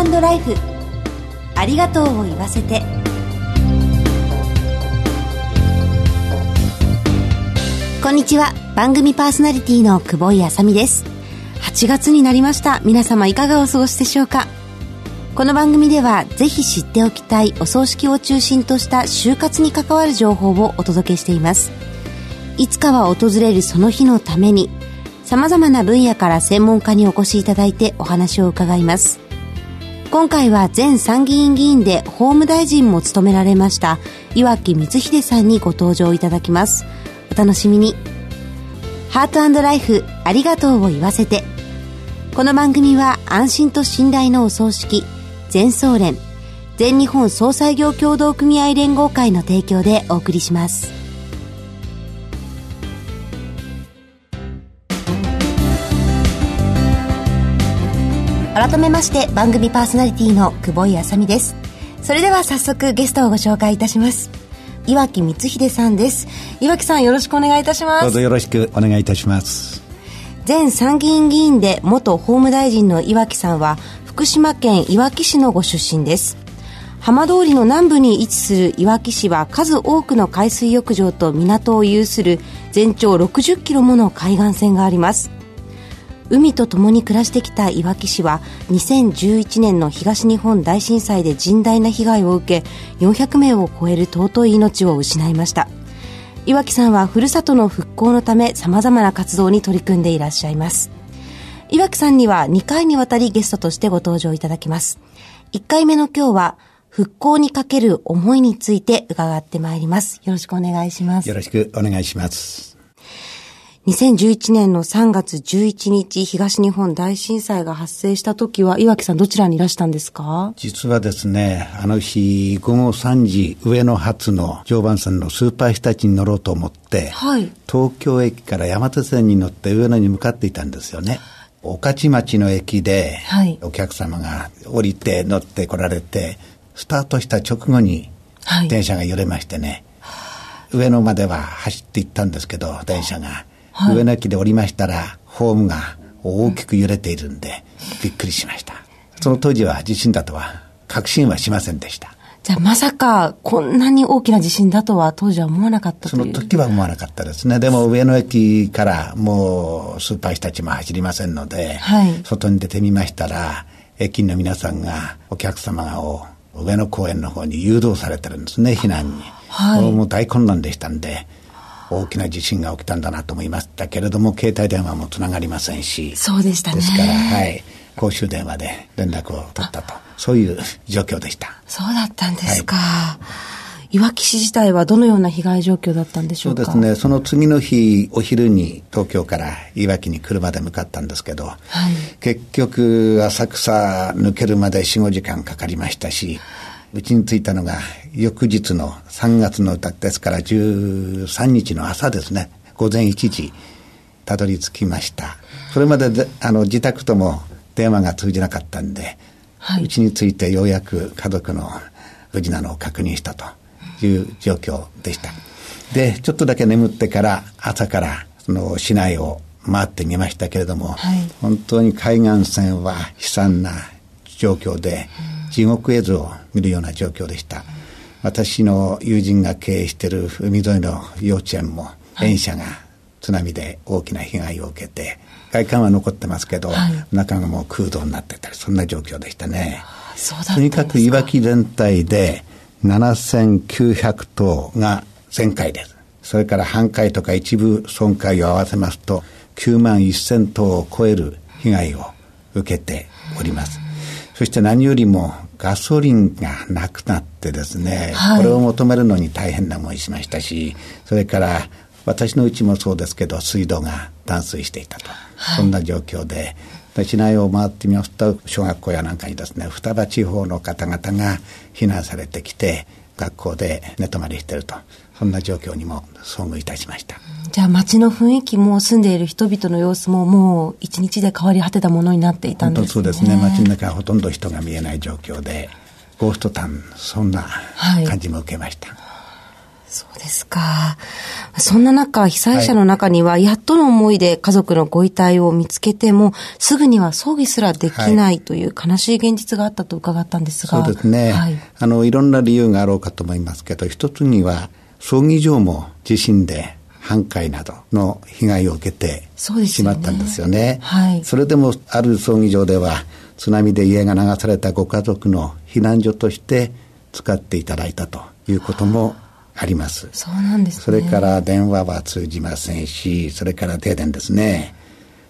&ライフ、ありがとうを言わせて。こんにちは、番組パーソナリティの久保井あさみです。8月になりました。皆様いかがお過ごしでしょうか。この番組ではぜひ知っておきたいお葬式を中心とした就活に関わる情報をお届けしています。いつかは訪れるその日のために、様々な分野から専門家にお越しいただいてお話を伺います。今回は前参議院議員で法務大臣も務められました岩城光秀さんにご登場いただきます。お楽しみに。ハート&ライフ、ありがとうを言わせて。この番組は安心と信頼のお葬式、全総連、全日本葬祭業協同組合連合会の提供でお送りします。改めまして、番組パーソナリティの久保井あさみです。それでは早速ゲストをご紹介いたします。岩城光秀さんです。岩城さん、よろしくお願いいたします。どうぞよろしくお願いいたします。前参議院議員で元法務大臣の岩城さんは福島県いわき市のご出身です。浜通りの南部に位置するいわき市は数多くの海水浴場と港を有する全長60キロもの海岸線があります。海と共に暮らしてきたいわき市は2011年の東日本大震災で甚大な被害を受け、400名を超える尊い命を失いました。岩城さんはふるさとの復興のため様々な活動に取り組んでいらっしゃいます。岩城さんには2回にわたりゲストとしてご登場いただきます。1回目の今日は復興にかける思いについて伺ってまいります。よろしくお願いします。よろしくお願いします。2011年の3月11日、東日本大震災が発生した時は、岩城さんどちらにいらしたんですか？実はですね、あの日午後3時、上野発の常磐線のスーパーひたちに乗ろうと思って、はい、東京駅から山手線に乗って上野に向かっていたんですよね。御徒町の駅でお客様が降りて乗ってこられて、スタートした直後に電車が揺れましてね、はい、上野までは走って行ったんですけど、電車がはい、上野駅で降りましたらホームが大きく揺れているんで、うん、びっくりしました。その当時は地震だとは確信はしませんでした。じゃあまさかこんなに大きな地震だとは当時は思わなかったという。その時は思わなかったですね。でも上野駅からもうスーパーひたちも走りませんので、はい、外に出てみましたら駅員の皆さんがお客様を上野公園の方に誘導されてるんですね、避難に、はい、もう大混乱でしたんで、大きな地震が起きたんだなと思いましたけれども、携帯電話もつながりませんし、そうでしたね。ですから、はい、公衆電話で連絡を取ったと、そういう状況でした。そうだったんですか、はい、いわき市自体はどのような被害状況だったんでしょうか？そうですね、その次の日お昼に東京からいわきに車で向かったんですけど、はい、結局浅草抜けるまで 4,5 時間かかりましたし、うちに着いたのが翌日の3月の歌ですから、13日の朝ですね、午前1時たどり着きました。それまで自宅とも電話が通じなかったんで、うちに着いてようやく家族の無事なのを確認したという状況でした。でちょっとだけ眠ってから、朝からその市内を回ってみましたけれども、はい、本当に海岸線は悲惨な状況で、地獄絵図を見るような状況でした。私の友人が経営している海沿いの幼稚園も園舎が津波で大きな被害を受けて、外観は残ってますけど、はい、中がもう空洞になってたり、そんな状況でしたね。そうだったんですか。とにかくいわき全体で7900棟が全壊です。それから半壊とか一部損壊を合わせますと91000棟を超える被害を受けております。そして何よりもガソリンがなくなってですね、はい、これを求めるのに大変な思いしましたし、それから私の家もそうですけど、水道が断水していたと、はい、そんな状況で、市内を回ってみますと、小学校やなんかにですね、双葉地方の方々が避難されてきて学校で寝泊まりしていると、そんな状況にも遭遇いたしました。じゃあ街の雰囲気も住んでいる人々の様子ももう一日で変わり果てたものになっていたんですね。そうですね、街の中はほとんど人が見えない状況で、ゴーストタウン、そんな感じも受けました、はい、そうですか。そんな中、被災者の中にはやっとの思いで家族のご遺体を見つけてもすぐには葬儀すらできないという悲しい現実があったと伺ったんですが、そうですね、いろんな理由があろうかと思いますけど、一つには葬儀場も地震で半壊などの被害を受けてしまったんですよね。はい、それでもある葬儀場では津波で家が流されたご家族の避難所として使っていただいたということもあります。そうなんですね。それから電話は通じませんし、それから停電ですね。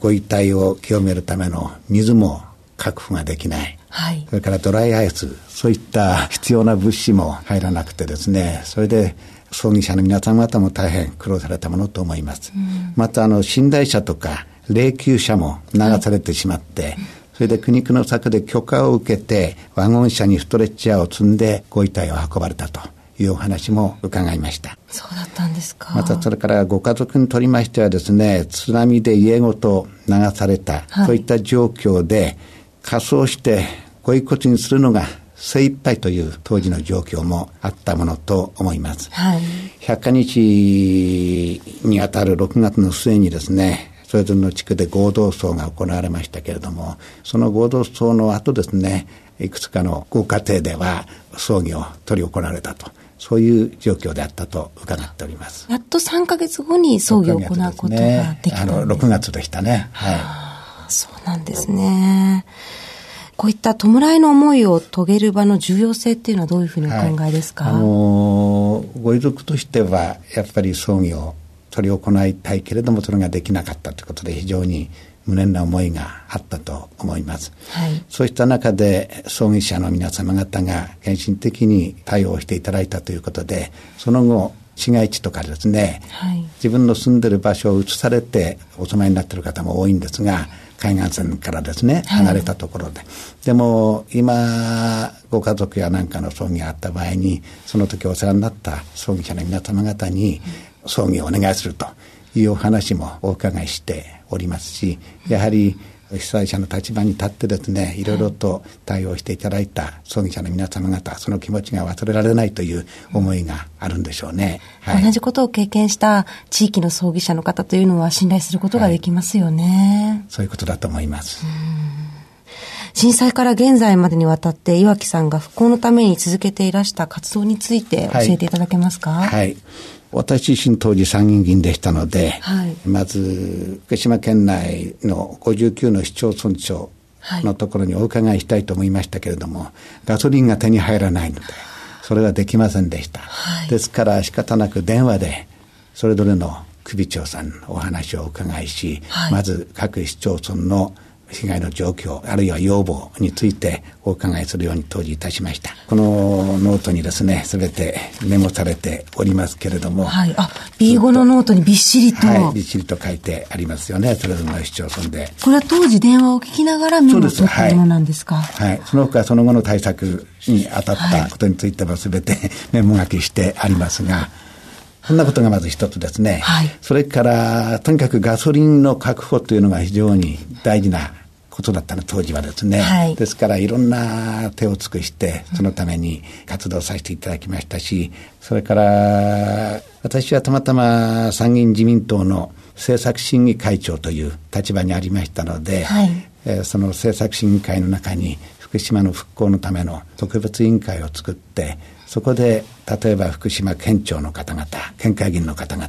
ご遺体を清めるための水も確保ができない、はい、それからドライアイス、そういった必要な物資も入らなくてですね、それで葬儀者の皆様方も大変苦労されたものと思います。うん、また寝台車とか霊柩車も流されてしまって、はい、それで苦肉の策で許可を受けてワゴン車にストレッチャーを積んでご遺体を運ばれたというお話も伺いました。そうだったんですか。またそれからご家族にとりましてはですね、津波で家ごと流された、はい、そういった状況で火葬してご遺骨にするのが精一杯という当時の状況もあったものと思います。はい、100日にあたる6月の末にですね、それぞれの地区で合同葬が行われましたけれども、その合同葬の後ですね、いくつかのご家庭では葬儀を執り行われたと、そういう状況であったと伺っております。やっと3ヶ月後に葬儀を行うことができたんですね。6月でしたね。はい、そうなんですね。こういった弔いの思いを遂げる場の重要性っていうのはどういうふうにお考えですか。はい、ご遺族としてはやっぱり葬儀を執り行いたいけれども、それができなかったということで非常に無念な思いがあったと思います。はい、そうした中で葬儀者の皆様方が献身的に対応していただいたということで、その後市街地とかですね、はい、自分の住んでる場所を移されてお住まいになっている方も多いんですが、海岸線からですね離れたところで、はい、でも今ご家族やなんかの葬儀があった場合に、その時お世話になった葬儀者の皆様方に葬儀をお願いするというお話もお伺いしておりますし、やはり被災者の立場に立ってですね、いろいろと対応していただいた葬儀者の皆様方、その気持ちが忘れられないという思いがあるんでしょうね。はい、同じことを経験した地域の葬儀者の方というのは信頼することができますよね。はい、そういうことだと思います。震災から現在までにわたって岩木さんが復興のために続けていらした活動について教えていただけますか。はいはい、私自身当時参議院議員でしたので、はい、まず福島県内の59の市町村長のところにお伺いしたいと思いましたけれども、はい、ガソリンが手に入らないのでそれはできませんでした。はい、ですから仕方なく電話でそれぞれの首長さんのお話をお伺いし、はい、まず各市町村の被害の状況あるいは要望についてお伺いするように当時いたしました。このノートにですね全てメモされておりますけれども、はい、B5 のノートにびっしりと、はい、びっしりと書いてありますよね。それぞれの市町村でこれは当時電話を聞きながらメモを取ったものなんですか。はいはい、その他その後の対策に当たったことについても全てメモ書きしてありますが、そんなことがまず一つですね。はい、それからとにかくガソリンの確保というのが非常に大事なことだったの当時はですね。はい、ですからいろんな手を尽くしてそのために活動させていただきましたし、それから私はたまたま参議院自民党の政策審議会長という立場にありましたので、はい、その政策審議会の中に福島の復興のための特別委員会を作って、そこで例えば福島県庁の方々、県会議員の方々、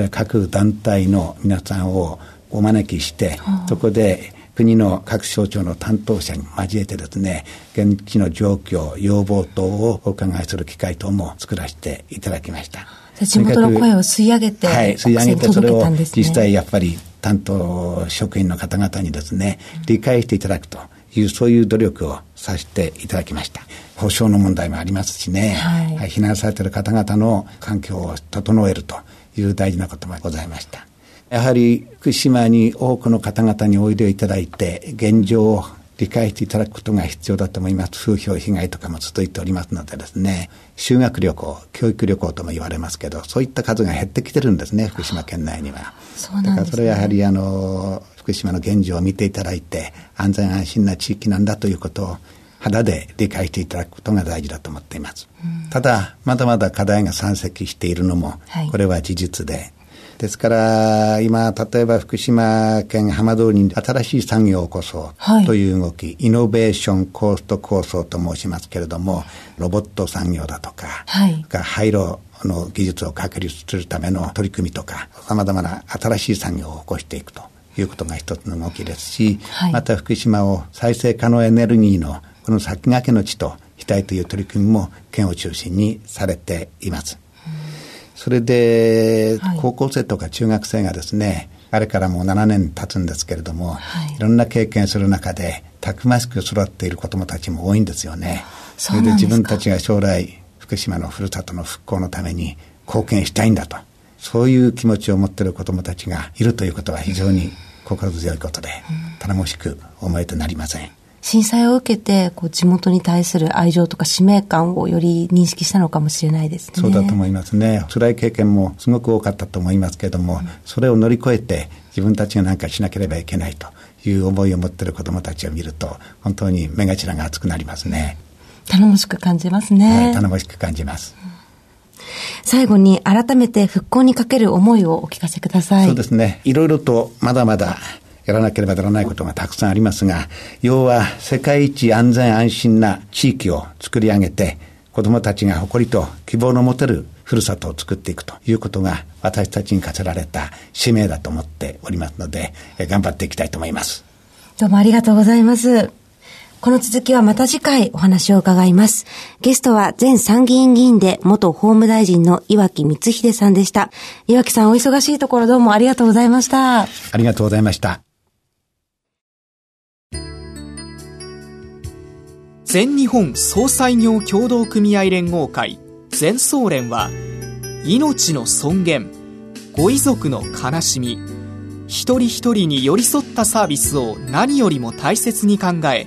はい、各団体の皆さんをお招きして、そこで国の各省庁の担当者に交えてですね、現地の状況、要望等をお伺いする機会等も作らせていただきました。地元の声を吸い上げて、はい、吸い上げて、それを実際やっぱり担当職員の方々にですね、理解していただくという、そういう努力をさせていただきました。補償の問題もありますしね、はいはい、避難されている方々の環境を整えるという大事なこともございました。やはり福島に多くの方々においでいただいて現状を理解していただくことが必要だと思います。風評被害とかも続いておりますのでですね、修学旅行、教育旅行とも言われますけど、そういった数が減ってきてるんですね、福島県内には。そうなんですね。だからそれはやはり福島の現状を見ていただいて、安全安心な地域なんだということを肌で理解していただくことが大事だと思っています。ただまだまだ課題が山積しているのも、はい、これは事実で、ですから今例えば福島県浜通りに新しい産業を起こそうという動き、はい、イノベーションコスト構想と申しますけれども、ロボット産業だとか、はい、廃炉の技術を確立するための取り組みとか、さまざまな新しい産業を起こしていくということが一つの動きですし、はい、また福島を再生可能エネルギーのこの先駆けの地としたいという取り組みも県を中心にされています。それで高校生とか中学生がですね、あれからもう7年経つんですけれども、はい、いろんな経験する中でたくましく育っている子どもたちも多いんですよね。それで自分たちが将来福島のふるさとの復興のために貢献したいんだと、そういう気持ちを持っている子どもたちがいるということは非常に心強いことで、頼もしく思えてなりません。震災を受けてこう地元に対する愛情とか使命感をより認識したのかもしれないですね。そうだと思いますね。辛い経験もすごく多かったと思いますけれども、それを乗り越えて自分たちが何かしなければいけないという思いを持っている子どもたちを見ると、本当に目頭が熱くなりますね。頼もしく感じますね。はい、頼もしく感じます。最後に改めて復興にかける思いをお聞かせください。そうですね。いろいろとまだまだやらなければならないことがたくさんありますが、要は世界一安全安心な地域を作り上げて、子どもたちが誇りと希望の持てるふるさとを作っていくということが私たちに課せられた使命だと思っておりますので、頑張っていきたいと思います。どうもありがとうございます。この続きはまた次回お話を伺います。ゲストは前参議院議員で元法務大臣の岩城光秀さんでした。岩城さん、お忙しいところどうもありがとうございました。ありがとうございました。全日本総裁業協同組合連合会全総連は、命の尊厳、ご遺族の悲しみ、一人一人に寄り添ったサービスを何よりも大切に考え、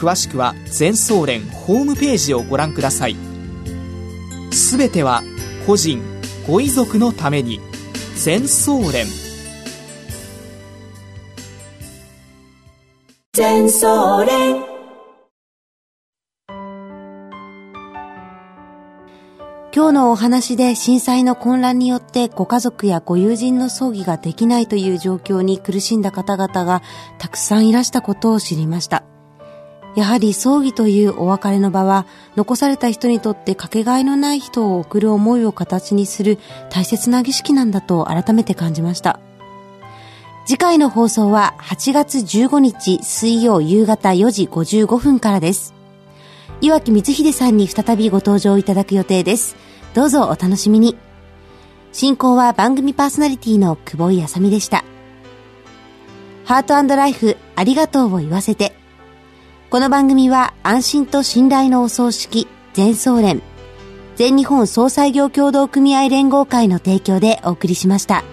詳しくは全総連ホームページをご覧ください。すべては個人ご遺族のために、全総連。全総連。今日のお話で、震災の混乱によってご家族やご友人の葬儀ができないという状況に苦しんだ方々がたくさんいらしたことを知りました。やはり葬儀というお別れの場は、残された人にとってかけがえのない人を送る思いを形にする大切な儀式なんだと改めて感じました。次回の放送は8月15日水曜夕方4時55分からです。岩城光秀さんに再びご登場いただく予定です。どうぞお楽しみに。進行は番組パーソナリティの久保井麻美でした。ハート&ライフ、ありがとうを言わせて。この番組は安心と信頼のお葬式、全総連、全日本葬祭業協同組合連合会の提供でお送りしました。